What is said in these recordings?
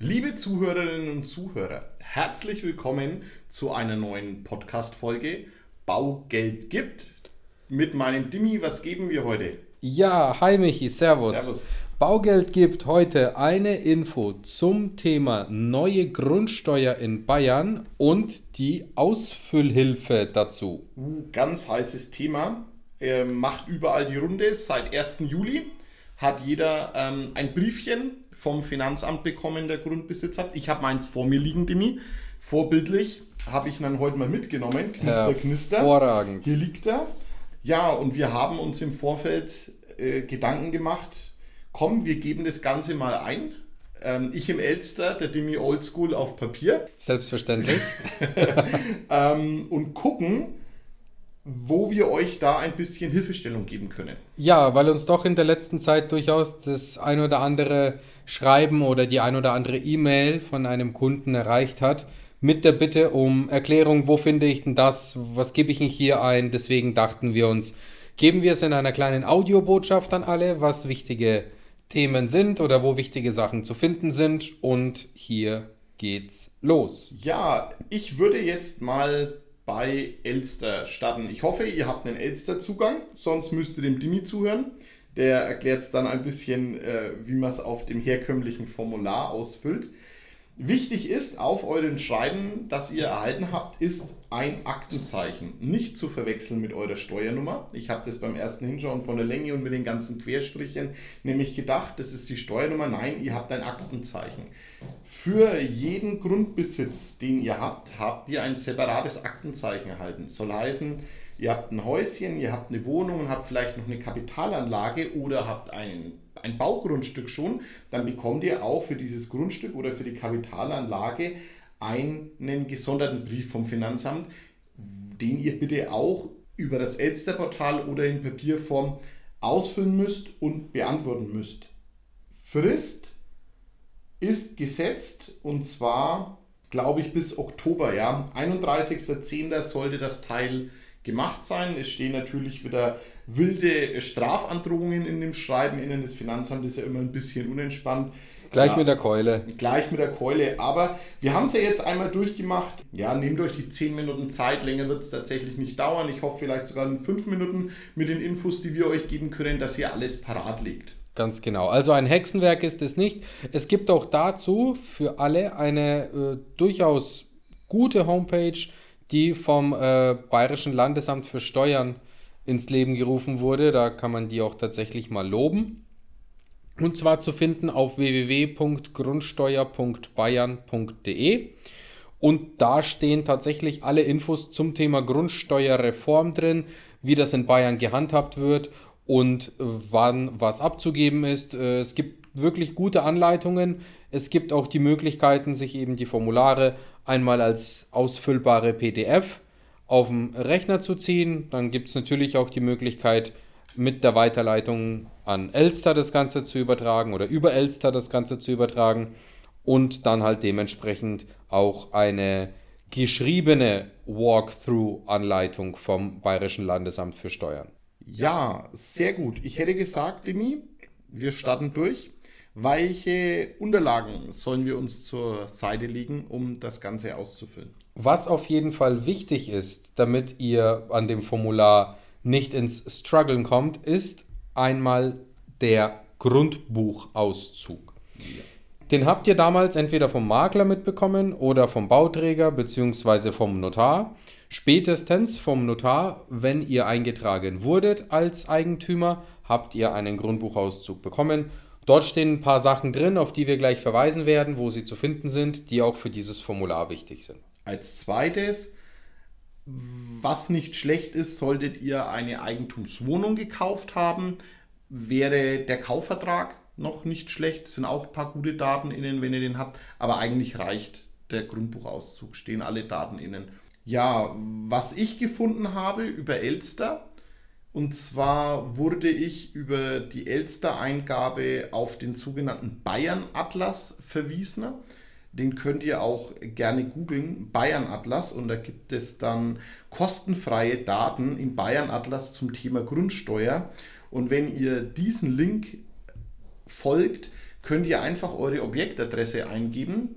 Liebe Zuhörerinnen und Zuhörer, herzlich willkommen zu einer neuen Podcast-Folge Baugeld gibt mit meinem Dimi. Was geben wir heute? Ja, hi Michi, servus. Baugeld gibt heute eine Info zum Thema neue Grundsteuer in Bayern und die Ausfüllhilfe dazu. Ganz heißes Thema, macht überall die Runde. Seit 1. Juli hat jeder ein Briefchen vom Finanzamt bekommen, der Grundbesitz hat. Ich habe meins vor mir liegen, Dimi. Vorbildlich habe ich ihn heute mal mitgenommen. Knister. Hervorragend. Hier liegt er. Ja, und wir haben uns im Vorfeld Gedanken gemacht. Komm, wir geben das Ganze mal ein. Ich im Elster, der Dimi Oldschool auf Papier. Selbstverständlich. Und gucken, wo wir euch da ein bisschen Hilfestellung geben können. Ja, weil uns doch in der letzten Zeit durchaus das ein oder andere Schreiben oder die ein oder andere E-Mail von einem Kunden erreicht hat, mit der Bitte um Erklärung, wo finde ich denn das, was gebe ich denn hier ein. Deswegen dachten wir uns, geben wir es in einer kleinen Audiobotschaft an alle, was wichtige Themen sind oder wo wichtige Sachen zu finden sind, und hier geht's los. Ja, ich würde jetzt mal bei Elster starten. Ich hoffe, ihr habt einen Elster-Zugang, sonst müsst ihr dem Dimi zuhören. Der erklärt es dann ein bisschen, wie man es auf dem herkömmlichen Formular ausfüllt. Wichtig ist auf euren Schreiben, das ihr erhalten habt, ist ein Aktenzeichen. Nicht zu verwechseln mit eurer Steuernummer. Ich habe das beim ersten Hinschauen von der Länge und mit den ganzen Querstrichen nämlich gedacht, das ist die Steuernummer. Nein, ihr habt ein Aktenzeichen. Für jeden Grundbesitz, den ihr habt, habt ihr ein separates Aktenzeichen erhalten. Soll heißen, ihr habt ein Häuschen, ihr habt eine Wohnung und habt vielleicht noch eine Kapitalanlage oder habt ein Baugrundstück schon, dann bekommt ihr auch für dieses Grundstück oder für die Kapitalanlage einen gesonderten Brief vom Finanzamt, den ihr bitte auch über das Elster-Portal oder in Papierform ausfüllen müsst und beantworten müsst. Frist ist gesetzt, und zwar, glaube ich, bis Oktober. Ja? 31.10. sollte das Teil gemacht sein. Es stehen natürlich wieder wilde Strafandrohungen in dem Schreiben innen. Das Finanzamt ist ja immer ein bisschen unentspannt. Gleich mit der Keule. Aber wir haben es ja jetzt einmal durchgemacht. Ja, nehmt euch die 10 Minuten Zeit. Länger wird es tatsächlich nicht dauern. Ich hoffe vielleicht sogar in 5 Minuten mit den Infos, die wir euch geben können, dass hier alles parat liegt. Ganz genau. Also ein Hexenwerk ist es nicht. Es gibt auch dazu für alle eine durchaus gute Homepage, die vom Bayerischen Landesamt für Steuern ins Leben gerufen wurde. Da kann man die auch tatsächlich mal loben. Und zwar zu finden auf www.grundsteuer.bayern.de, und da stehen tatsächlich alle Infos zum Thema Grundsteuerreform drin, wie das in Bayern gehandhabt wird und wann was abzugeben ist. Es gibt wirklich gute Anleitungen. Es gibt auch die Möglichkeiten, sich eben die Formulare einmal als ausfüllbare PDF auf dem Rechner zu ziehen. Dann gibt es natürlich auch die Möglichkeit, mit der Weiterleitung an Elster das Ganze zu übertragen oder über Elster das Ganze zu übertragen und dann halt dementsprechend auch eine geschriebene Walkthrough-Anleitung vom Bayerischen Landesamt für Steuern. Ja, sehr gut. Ich hätte gesagt, Dimi, wir starten durch. Welche Unterlagen sollen wir uns zur Seite legen, um das Ganze auszufüllen? Was auf jeden Fall wichtig ist, damit ihr an dem Formular nicht ins Struggeln kommt, ist einmal der Grundbuchauszug. Ja. Den habt ihr damals entweder vom Makler mitbekommen oder vom Bauträger bzw. vom Notar. Spätestens vom Notar, wenn ihr eingetragen wurdet als Eigentümer, habt ihr einen Grundbuchauszug bekommen. Dort stehen ein paar Sachen drin, auf die wir gleich verweisen werden, wo sie zu finden sind, die auch für dieses Formular wichtig sind. Als zweites, was nicht schlecht ist, solltet ihr eine Eigentumswohnung gekauft haben, wäre der Kaufvertrag noch nicht schlecht. Es sind auch ein paar gute Daten innen, wenn ihr den habt, aber eigentlich reicht der Grundbuchauszug, stehen alle Daten innen. Ja, was ich gefunden habe über Elster, und zwar wurde ich über die Elster-Eingabe auf den sogenannten Bayern-Atlas verwiesen. Den könnt ihr auch gerne googeln, Bayern-Atlas. Und da gibt es dann kostenfreie Daten im Bayern-Atlas zum Thema Grundsteuer. Und wenn ihr diesen Link folgt, könnt ihr einfach eure Objektadresse eingeben.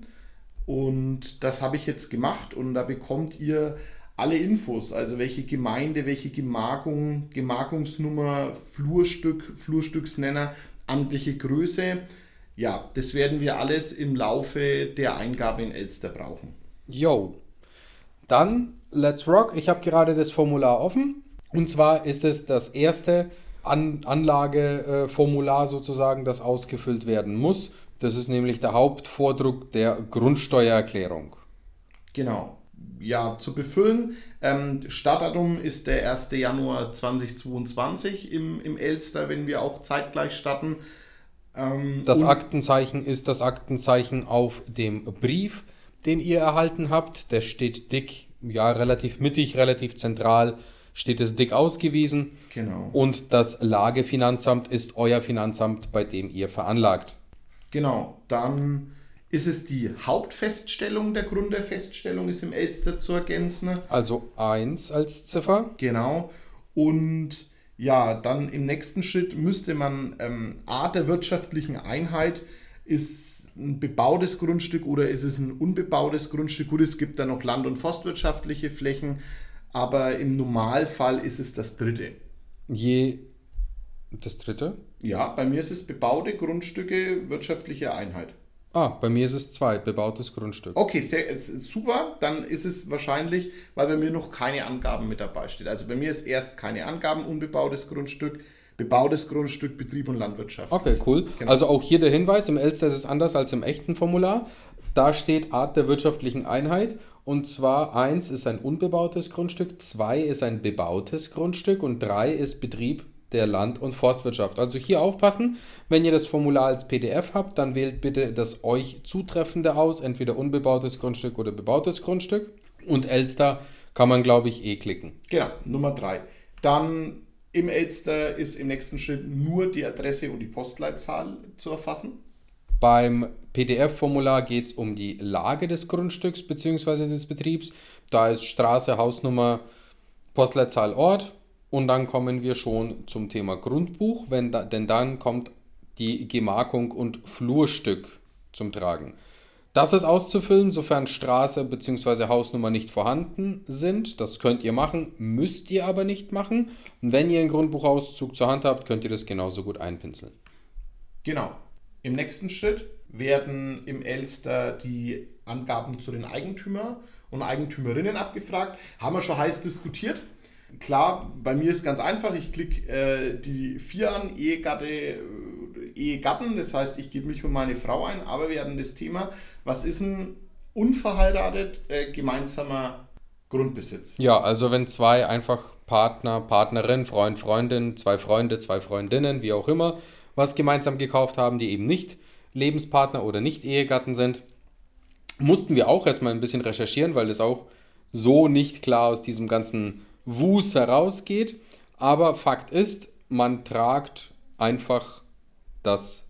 Und das habe ich jetzt gemacht und da bekommt ihr alle Infos, also welche Gemeinde, welche Gemarkung, Gemarkungsnummer, Flurstück, Flurstücksnenner, amtliche Größe. Ja, das werden wir alles im Laufe der Eingabe in Elster brauchen. Jo, dann let's rock. Ich habe gerade das Formular offen und zwar ist es das erste Anlageformular sozusagen, das ausgefüllt werden muss. Das ist nämlich der Hauptvordruck der Grundsteuererklärung. Genau. Ja, zu befüllen. Startdatum ist der 1. Januar 2022 im Elster, wenn wir auch zeitgleich starten. Das Aktenzeichen ist das Aktenzeichen auf dem Brief, den ihr erhalten habt. Der steht dick, ja, relativ mittig, relativ zentral steht es dick ausgewiesen. Genau. Und das Lagefinanzamt ist euer Finanzamt, bei dem ihr veranlagt. Genau, dann ist es die Hauptfeststellung, der Grund der Feststellung ist im Elster zu ergänzen. Also 1 als Ziffer. Genau, und ja, dann im nächsten Schritt müsste man Art der wirtschaftlichen Einheit, ist ein bebautes Grundstück oder ist es ein unbebautes Grundstück? Gut, es gibt da noch land- und forstwirtschaftliche Flächen, aber im Normalfall ist es das dritte. Das dritte? Ja, bei mir ist es bebaute Grundstücke, wirtschaftliche Einheit. Ah, bei mir ist es 2, bebautes Grundstück. Okay, super, dann ist es wahrscheinlich, weil bei mir noch keine Angaben mit dabei steht. Also bei mir ist erst keine Angaben, unbebautes Grundstück, bebautes Grundstück, Betrieb und Landwirtschaft. Okay, cool. Genau. Also auch hier der Hinweis, im Elster ist es anders als im echten Formular. Da steht Art der wirtschaftlichen Einheit. Und zwar 1 ist ein unbebautes Grundstück, 2 ist ein bebautes Grundstück und 3 ist Betrieb der Land- und Forstwirtschaft. Also hier aufpassen, wenn ihr das Formular als PDF habt, dann wählt bitte das euch zutreffende aus, entweder unbebautes Grundstück oder bebautes Grundstück. Und Elster kann man, glaube ich, klicken. Genau, Nummer 3. Dann im Elster ist im nächsten Schritt nur die Adresse und die Postleitzahl zu erfassen. Beim PDF-Formular geht es um die Lage des Grundstücks bzw. des Betriebs. Da ist Straße, Hausnummer, Postleitzahl, Ort. Und dann kommen wir schon zum Thema Grundbuch, denn dann kommt die Gemarkung und Flurstück zum Tragen. Das ist auszufüllen, sofern Straße bzw. Hausnummer nicht vorhanden sind. Das könnt ihr machen, müsst ihr aber nicht machen. Und wenn ihr einen Grundbuchauszug zur Hand habt, könnt ihr das genauso gut einpinseln. Genau. Im nächsten Schritt werden im Elster die Angaben zu den Eigentümern und Eigentümerinnen abgefragt. Haben wir schon heiß diskutiert. Klar, bei mir ist ganz einfach, ich klicke die 4 an, Ehegatten, das heißt, ich gebe mich und meine Frau ein, aber wir hatten das Thema, was ist ein unverheiratet gemeinsamer Grundbesitz? Ja, also wenn 2 einfach Partner, Partnerin, Freund, Freundin, 2 Freunde, 2 Freundinnen, wie auch immer, was gemeinsam gekauft haben, die eben nicht Lebenspartner oder nicht Ehegatten sind, mussten wir auch erstmal ein bisschen recherchieren, weil das auch so nicht klar aus diesem ganzen Wus herausgeht, aber Fakt ist, man tragt einfach das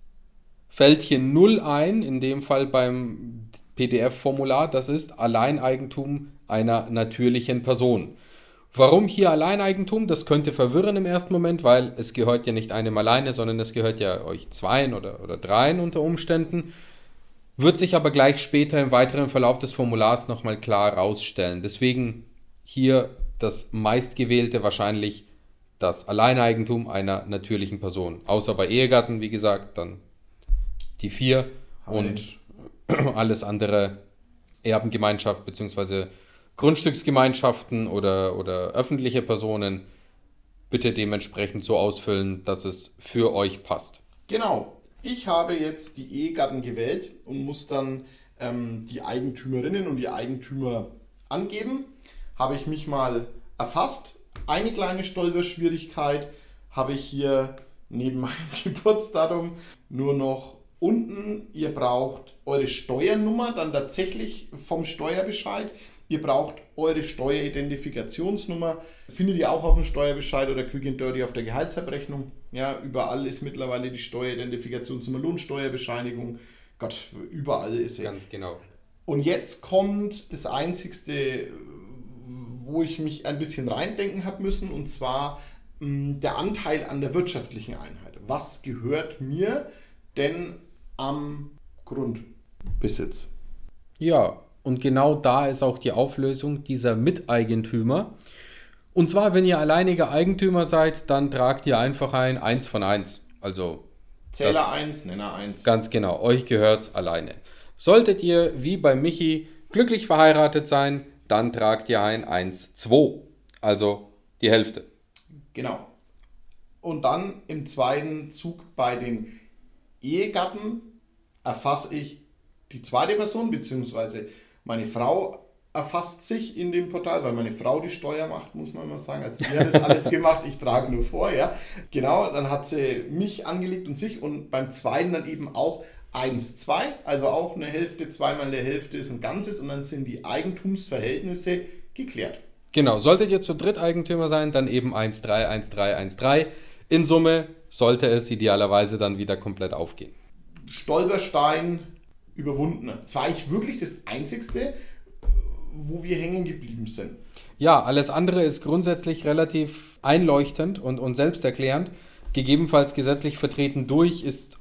Fältchen 0 ein, in dem Fall beim PDF-Formular, das ist Alleineigentum einer natürlichen Person. Warum hier Alleineigentum? Das könnte verwirren im ersten Moment, weil es gehört ja nicht einem alleine, sondern es gehört ja euch 2 oder 3 unter Umständen. Wird sich aber gleich später im weiteren Verlauf des Formulars nochmal klar herausstellen. Deswegen hier das meistgewählte wahrscheinlich das Alleineigentum einer natürlichen Person. Außer bei Ehegatten, wie gesagt, dann die 4 und alles andere Erbengemeinschaft bzw. Grundstücksgemeinschaften oder öffentliche Personen bitte dementsprechend so ausfüllen, dass es für euch passt. Genau. Ich habe jetzt die Ehegatten gewählt und muss dann die Eigentümerinnen und die Eigentümer angeben. Habe ich mich mal erfasst. Eine kleine Stolperschwierigkeit habe ich hier neben meinem Geburtsdatum nur noch unten. Ihr braucht eure Steuernummer, dann tatsächlich vom Steuerbescheid. Ihr braucht eure Steueridentifikationsnummer. Findet ihr auch auf dem Steuerbescheid oder Quick and Dirty auf der Gehaltsabrechnung. Ja, überall ist mittlerweile die Steueridentifikationsnummer, Lohnsteuerbescheinigung. Gott, überall ist sie. Ganz genau. Und jetzt kommt das einzigste, wo ich mich ein bisschen reindenken habe müssen, und zwar der Anteil an der wirtschaftlichen Einheit. Was gehört mir denn am Grundbesitz. Ja, und genau da ist auch die Auflösung dieser Miteigentümer. Und zwar, wenn ihr alleiniger Eigentümer seid, dann tragt ihr einfach ein 1 von 1. Also Zähler 1, Nenner 1. Ganz genau, euch gehört's alleine. Solltet ihr, wie bei Michi, glücklich verheiratet sein, dann tragt ihr ein 1, 2. Also die Hälfte. Genau. Und dann im zweiten Zug bei den Ehegatten erfasse ich die zweite Person, beziehungsweise meine Frau erfasst sich in dem Portal, weil meine Frau die Steuer macht, muss man mal sagen. Also die hat das alles gemacht, ich trage nur vor, ja. Genau, dann hat sie mich angelegt und sich und beim zweiten dann eben auch 1, 2, also auch eine Hälfte, zweimal eine Hälfte ist ein Ganzes und dann sind die Eigentumsverhältnisse geklärt. Genau, solltet ihr zu dritt Eigentümer sein, dann eben 1, 3, 1, 3, 1, 3. In Summe sollte es idealerweise dann wieder komplett aufgehen. Stolperstein überwunden. Das war ich wirklich das Einzigste, wo wir hängen geblieben sind. Ja, alles andere ist grundsätzlich relativ einleuchtend und selbsterklärend. Gegebenenfalls gesetzlich vertreten durch ist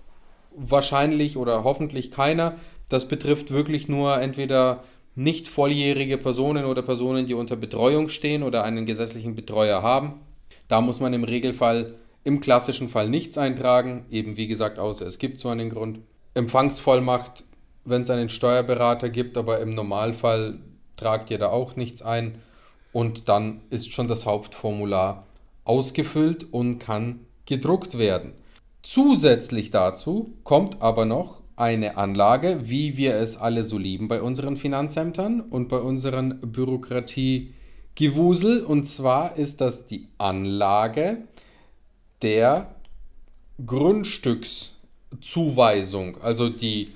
wahrscheinlich oder hoffentlich keiner. Das betrifft wirklich nur entweder nicht volljährige Personen oder Personen, die unter Betreuung stehen oder einen gesetzlichen Betreuer haben. Da muss man im Regelfall, im klassischen Fall nichts eintragen, eben wie gesagt, außer es gibt so einen Grund. Empfangsvollmacht, wenn es einen Steuerberater gibt, aber im Normalfall tragt ihr da auch nichts ein und dann ist schon das Hauptformular ausgefüllt und kann gedruckt werden. Zusätzlich dazu kommt aber noch eine Anlage, wie wir es alle so lieben bei unseren Finanzämtern und bei unseren Bürokratiegewusel, und zwar ist das die Anlage der Grundstückszuweisung, also die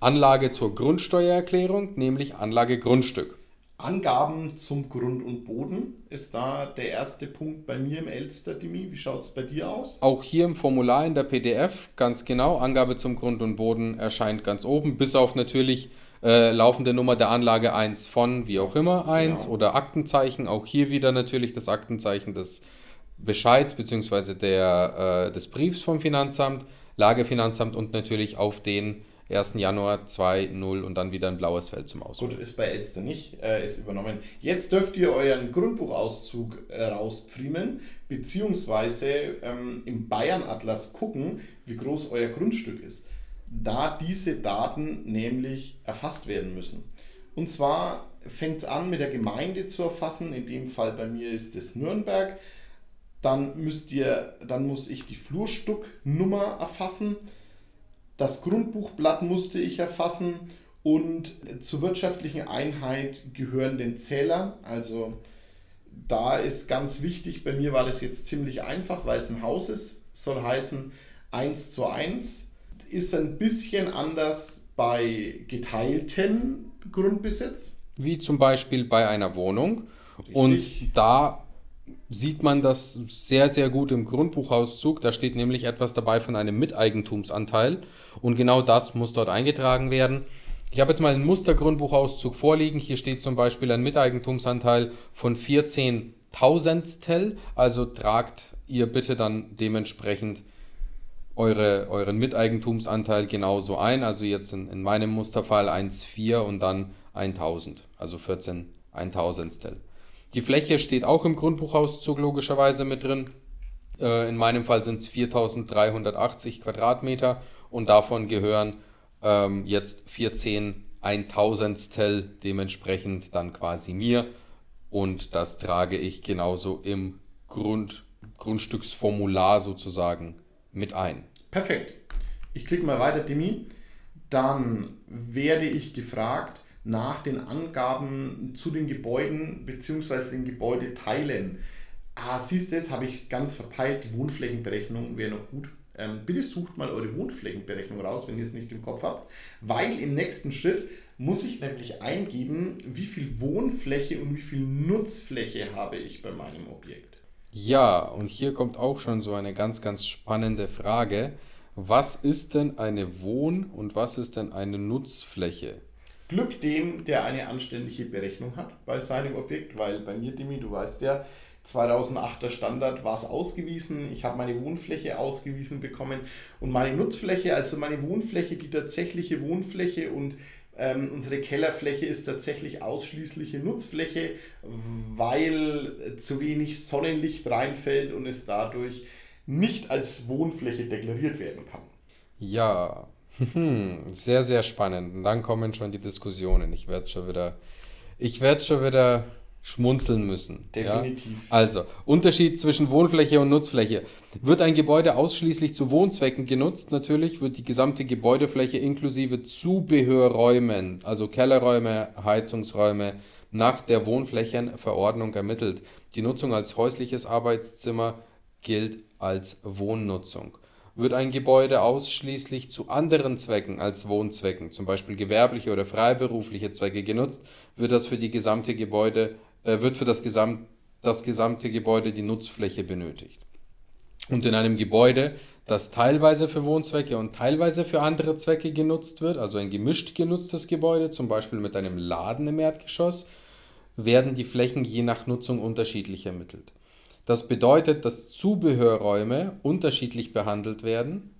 Anlage zur Grundsteuererklärung, nämlich Anlage Grundstück. Angaben zum Grund und Boden ist da der erste Punkt bei mir im Elster, Dimi. Wie schaut es bei dir aus? Auch hier im Formular in der PDF, ganz genau, Angabe zum Grund und Boden erscheint ganz oben, bis auf natürlich laufende Nummer der Anlage 1 von, wie auch immer, 1 genau. Oder Aktenzeichen. Auch hier wieder natürlich das Aktenzeichen des Bescheids bzw. des Briefs vom Finanzamt, Lage Finanzamt und natürlich auf den 1. Januar 2.0 und dann wieder ein blaues Feld zum Ausfüllen. Gut, ist bei Elster nicht, ist übernommen. Jetzt dürft ihr euren Grundbuchauszug rauspfriemen, beziehungsweise im Bayern-Atlas gucken, wie groß euer Grundstück ist, da diese Daten nämlich erfasst werden müssen. Und zwar fängt es an, mit der Gemeinde zu erfassen, in dem Fall bei mir ist es Nürnberg. Dann muss ich die Flurstücknummer erfassen. Das Grundbuchblatt musste ich erfassen und zur wirtschaftlichen Einheit gehören den Zähler. Also da ist ganz wichtig, bei mir war das jetzt ziemlich einfach, weil es ein Haus ist, soll heißen 1 zu 1. Ist ein bisschen anders bei geteilten Grundbesitz. Wie zum Beispiel bei einer Wohnung. Richtig. Und da sieht man das sehr, sehr gut im Grundbuchauszug. Da steht nämlich etwas dabei von einem Miteigentumsanteil und genau das muss dort eingetragen werden. Ich habe jetzt mal einen Mustergrundbuchauszug vorliegen. Hier steht zum Beispiel ein Miteigentumsanteil von 14.000stel. Also tragt ihr bitte dann dementsprechend euren Miteigentumsanteil genauso ein. Also jetzt in meinem Musterfall 1,4 und dann 1.000, also 14.000stel. Die Fläche steht auch im Grundbuchauszug logischerweise mit drin. In meinem Fall sind es 4.380 Quadratmeter und davon gehören jetzt 14.000stel dementsprechend dann quasi mir. Und das trage ich genauso im Grundstücksformular sozusagen mit ein. Perfekt. Ich klicke mal weiter, Dimi. Dann werde ich gefragt nach den Angaben zu den Gebäuden bzw. den Gebäudeteilen. Siehst du, jetzt habe ich ganz verpeilt, die Wohnflächenberechnung wäre noch gut. Bitte sucht mal eure Wohnflächenberechnung raus, wenn ihr es nicht im Kopf habt, weil im nächsten Schritt muss ich nämlich eingeben, wie viel Wohnfläche und wie viel Nutzfläche habe ich bei meinem Objekt. Ja, und hier kommt auch schon so eine ganz, ganz spannende Frage. Was ist denn eine Wohn- und was ist denn eine Nutzfläche? Glück dem, der eine anständige Berechnung hat bei seinem Objekt, weil bei mir, Dimi, du weißt ja, 2008er Standard war es ausgewiesen, ich habe meine Wohnfläche ausgewiesen bekommen und meine Nutzfläche, also meine Wohnfläche, die tatsächliche Wohnfläche und unsere Kellerfläche ist tatsächlich ausschließliche Nutzfläche, weil zu wenig Sonnenlicht reinfällt und es dadurch nicht als Wohnfläche deklariert werden kann. Ja, sehr, sehr spannend. Und dann kommen schon die Diskussionen. Ich werde schon wieder schmunzeln müssen. Definitiv. Ja? Also, Unterschied zwischen Wohnfläche und Nutzfläche. Wird ein Gebäude ausschließlich zu Wohnzwecken genutzt, natürlich wird die gesamte Gebäudefläche inklusive Zubehörräumen, also Kellerräume, Heizungsräume, nach der Wohnflächenverordnung ermittelt. Die Nutzung als häusliches Arbeitszimmer gilt als Wohnnutzung. Wird ein Gebäude ausschließlich zu anderen Zwecken als Wohnzwecken, zum Beispiel gewerbliche oder freiberufliche Zwecke genutzt, wird für das gesamte Gebäude die Nutzfläche benötigt. Und in einem Gebäude, das teilweise für Wohnzwecke und teilweise für andere Zwecke genutzt wird, also ein gemischt genutztes Gebäude, zum Beispiel mit einem Laden im Erdgeschoss, werden die Flächen je nach Nutzung unterschiedlich ermittelt. Das bedeutet, dass Zubehörräume unterschiedlich behandelt werden,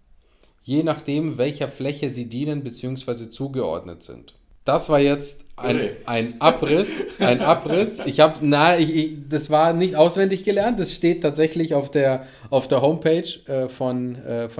je nachdem, welcher Fläche sie dienen bzw. zugeordnet sind. Das war jetzt ein Abriss. Das war nicht auswendig gelernt. Das steht tatsächlich auf der Homepage von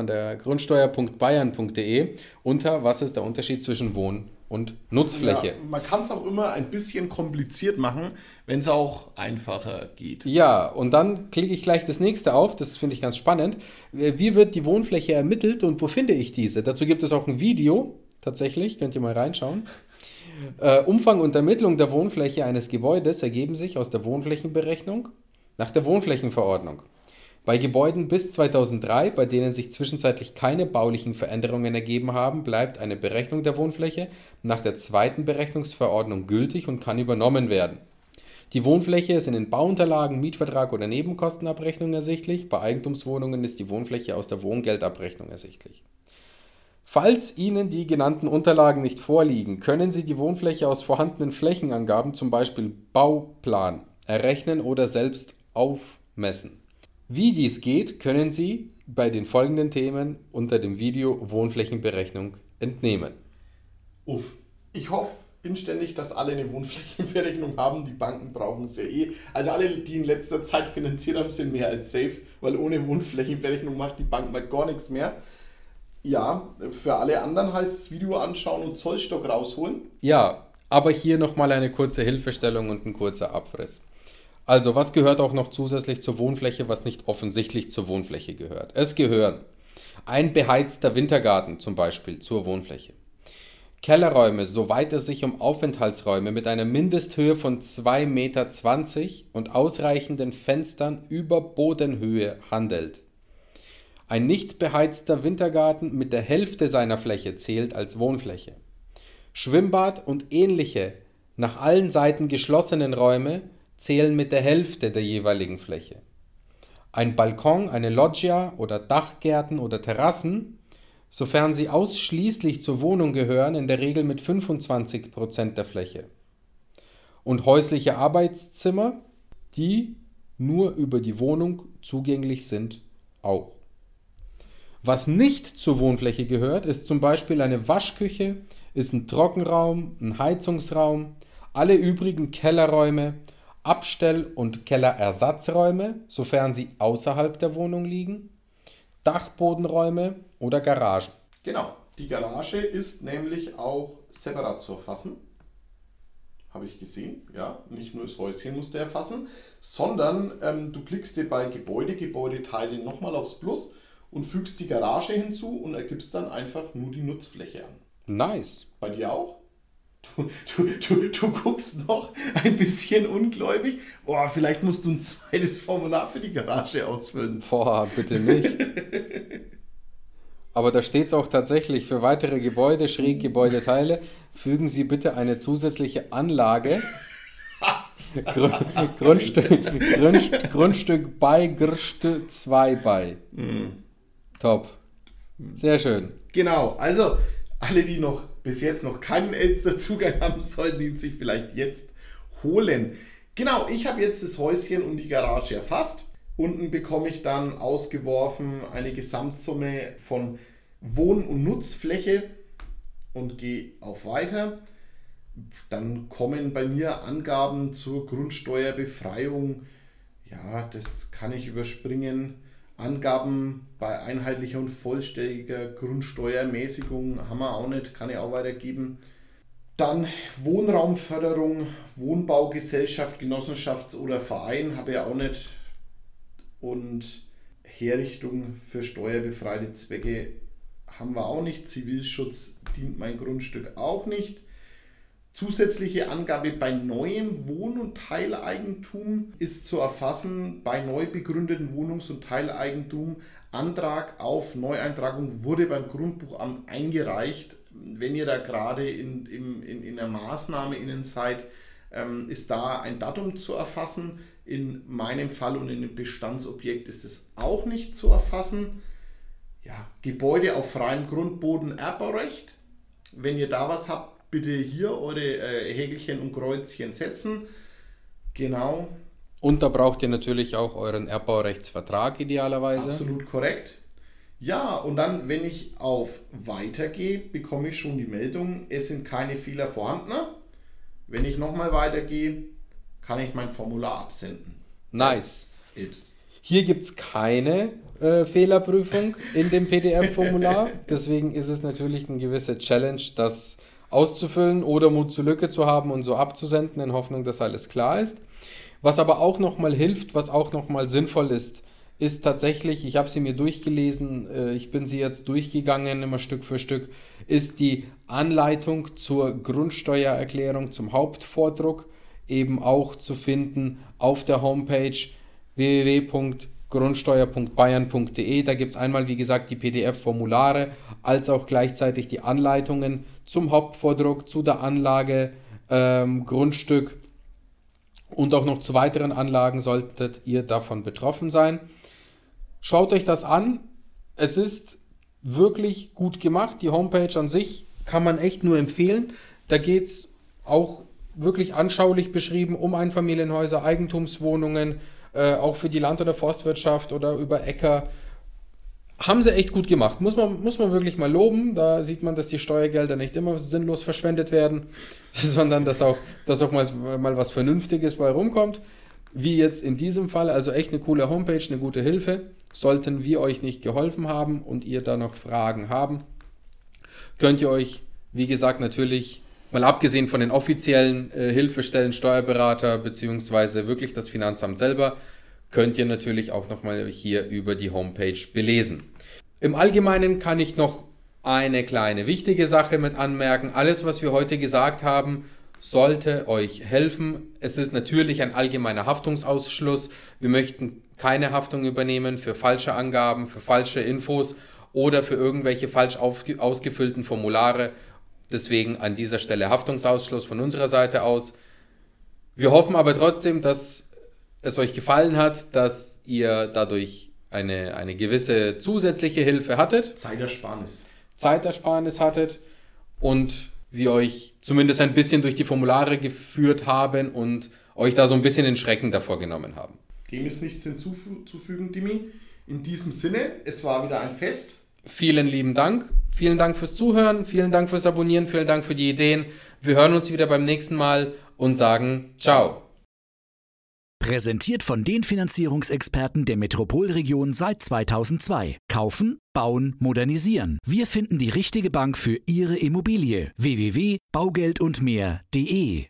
der grundsteuer.bayern.de unter was ist der Unterschied zwischen Wohn- und Nutzfläche. Ja, man kann es auch immer ein bisschen kompliziert machen, wenn es auch einfacher geht. Ja, und dann klicke ich gleich das nächste auf. Das finde ich ganz spannend. Wie wird die Wohnfläche ermittelt und wo finde ich diese? Dazu gibt es auch ein Video. Tatsächlich, könnt ihr mal reinschauen. Umfang und Ermittlung der Wohnfläche eines Gebäudes ergeben sich aus der Wohnflächenberechnung nach der Wohnflächenverordnung. Bei Gebäuden bis 2003, bei denen sich zwischenzeitlich keine baulichen Veränderungen ergeben haben, bleibt eine Berechnung der Wohnfläche nach der zweiten Berechnungsverordnung gültig und kann übernommen werden. Die Wohnfläche ist in den Bauunterlagen, Mietvertrag oder Nebenkostenabrechnung ersichtlich. Bei Eigentumswohnungen ist die Wohnfläche aus der Wohngeldabrechnung ersichtlich. Falls Ihnen die genannten Unterlagen nicht vorliegen, können Sie die Wohnfläche aus vorhandenen Flächenangaben, zum Beispiel Bauplan, errechnen oder selbst aufmessen. Wie dies geht, können Sie bei den folgenden Themen unter dem Video Wohnflächenberechnung entnehmen. Uff, ich hoffe inständig, dass alle eine Wohnflächenberechnung haben. Die Banken brauchen es ja eh. Also alle, die in letzter Zeit finanziert haben, sind mehr als safe, weil ohne Wohnflächenberechnung macht die Bank mal gar nichts mehr. Ja, für alle anderen heißt es Video anschauen und Zollstock rausholen. Ja, aber hier nochmal eine kurze Hilfestellung und ein kurzer Abriss. Also, was gehört auch noch zusätzlich zur Wohnfläche, was nicht offensichtlich zur Wohnfläche gehört? Es gehören ein beheizter Wintergarten zum Beispiel zur Wohnfläche. Kellerräume, soweit es sich um Aufenthaltsräume mit einer Mindesthöhe von 2,20 Meter und ausreichenden Fenstern über Bodenhöhe handelt. Ein nicht beheizter Wintergarten mit der Hälfte seiner Fläche zählt als Wohnfläche. Schwimmbad und ähnliche, nach allen Seiten geschlossenen Räume zählen mit der Hälfte der jeweiligen Fläche. Ein Balkon, eine Loggia oder Dachgärten oder Terrassen, sofern sie ausschließlich zur Wohnung gehören, in der Regel mit 25% der Fläche. Und häusliche Arbeitszimmer, die nur über die Wohnung zugänglich sind, auch. Was nicht zur Wohnfläche gehört, ist zum Beispiel eine Waschküche, ist ein Trockenraum, ein Heizungsraum, alle übrigen Kellerräume, Abstell- und Kellerersatzräume, sofern sie außerhalb der Wohnung liegen, Dachbodenräume oder Garagen. Genau, die Garage ist nämlich auch separat zu erfassen. Habe ich gesehen, ja, nicht nur das Häuschen musst du erfassen, sondern du klickst dir bei Gebäudeteile nochmal aufs Plus und fügst die Garage hinzu und ergibst dann einfach nur die Nutzfläche an. Nice. Bei dir auch? Du guckst noch ein bisschen ungläubig. Oh, vielleicht musst du ein zweites Formular für die Garage ausfüllen. Boah, bitte nicht. Aber da steht es auch tatsächlich, für weitere Gebäude, Gebäudeteile, fügen Sie bitte eine zusätzliche Anlage Grundstück bei Grste 2 bei. Mhm. Top. Sehr schön. Genau, also alle, die noch bis jetzt noch keinen Elster-Zugang haben, sollten ihn sich vielleicht jetzt holen. Genau, ich habe jetzt das Häuschen und die Garage erfasst. Unten bekomme ich dann ausgeworfen eine Gesamtsumme von Wohn- und Nutzfläche und gehe auf Weiter. Dann kommen bei mir Angaben zur Grundsteuerbefreiung. Ja, das kann ich überspringen. Angaben bei einheitlicher und vollständiger Grundsteuermäßigung haben wir auch nicht, kann ich auch weitergeben. Dann Wohnraumförderung, Wohnbaugesellschaft, Genossenschafts- oder Verein habe ich auch nicht. Und Herrichtung für steuerbefreite Zwecke haben wir auch nicht. Zivilschutz dient mein Grundstück auch nicht. Zusätzliche Angabe bei neuem Wohn- und Teileigentum ist zu erfassen. Bei neu begründeten Wohnungs- und Teileigentum Antrag auf Neueintragung wurde beim Grundbuchamt eingereicht. Wenn ihr da gerade in der Maßnahme innen seid, ist da ein Datum zu erfassen. In meinem Fall und in dem Bestandsobjekt ist es auch nicht zu erfassen. Ja, Gebäude auf freiem Grundboden, Erbbaurecht. Wenn ihr da was habt, bitte hier eure Häkelchen und Kreuzchen setzen. Genau. Und da braucht ihr natürlich auch euren Erbbaurechtsvertrag idealerweise. Absolut korrekt. Ja, und dann, wenn ich auf Weiter gehe, bekomme ich schon die Meldung, es sind keine Fehler vorhanden. Wenn ich nochmal weitergehe, kann ich mein Formular absenden. Nice. Hier gibt es keine Fehlerprüfung in dem PDF-Formular. Deswegen ist es natürlich eine gewisse Challenge, das auszufüllen oder Mut zur Lücke zu haben und so abzusenden, in Hoffnung, dass alles klar ist. Was aber auch nochmal hilft, was auch nochmal sinnvoll ist, ist tatsächlich, ich habe sie mir durchgelesen, ich bin sie jetzt durchgegangen, immer Stück für Stück, ist die Anleitung zur Grundsteuererklärung zum Hauptvordruck eben auch zu finden auf der Homepage www.grundsteuer.bayern.de. Da gibt es einmal, wie gesagt, die PDF-Formulare, als auch gleichzeitig die Anleitungen zum Hauptvordruck, zu der Anlage, Grundstück und auch noch zu weiteren Anlagen solltet ihr davon betroffen sein. Schaut euch das an. Es ist wirklich gut gemacht. Die Homepage an sich kann man echt nur empfehlen. Da geht es auch wirklich anschaulich beschrieben um Einfamilienhäuser, Eigentumswohnungen, auch für die Land- oder Forstwirtschaft oder über Äcker. Haben sie echt gut gemacht. Muss man wirklich mal loben. Da sieht man, dass die Steuergelder nicht immer sinnlos verschwendet werden, sondern dass auch mal was Vernünftiges bei rumkommt. Wie jetzt in diesem Fall. Also echt eine coole Homepage, eine gute Hilfe. Sollten wir euch nicht geholfen haben und ihr da noch Fragen haben, könnt ihr euch, wie gesagt, natürlich mal abgesehen von den offiziellen Hilfestellen, Steuerberater bzw. wirklich das Finanzamt selber, könnt ihr natürlich auch nochmal hier über die Homepage belesen. Im Allgemeinen kann ich noch eine kleine wichtige Sache mit anmerken. Alles, was wir heute gesagt haben, sollte euch helfen. Es ist natürlich ein allgemeiner Haftungsausschluss. Wir möchten keine Haftung übernehmen für falsche Angaben, für falsche Infos oder für irgendwelche falsch ausgefüllten Formulare. Deswegen an dieser Stelle Haftungsausschluss von unserer Seite aus. Wir hoffen aber trotzdem, dass es euch gefallen hat, dass ihr dadurch eine gewisse zusätzliche Hilfe hattet. Zeitersparnis hattet und wir euch zumindest ein bisschen durch die Formulare geführt haben und euch da so ein bisschen den Schrecken davor genommen haben. Dem ist nichts hinzuzufügen, Dimi. In diesem Sinne, es war wieder ein Fest. Vielen lieben Dank. Vielen Dank fürs Zuhören, vielen Dank fürs Abonnieren, vielen Dank für die Ideen. Wir hören uns wieder beim nächsten Mal und sagen Ciao. Präsentiert von den Finanzierungsexperten der Metropolregion seit 2002. Kaufen, bauen, modernisieren. Wir finden die richtige Bank für Ihre Immobilie. www.baugeldundmehr.de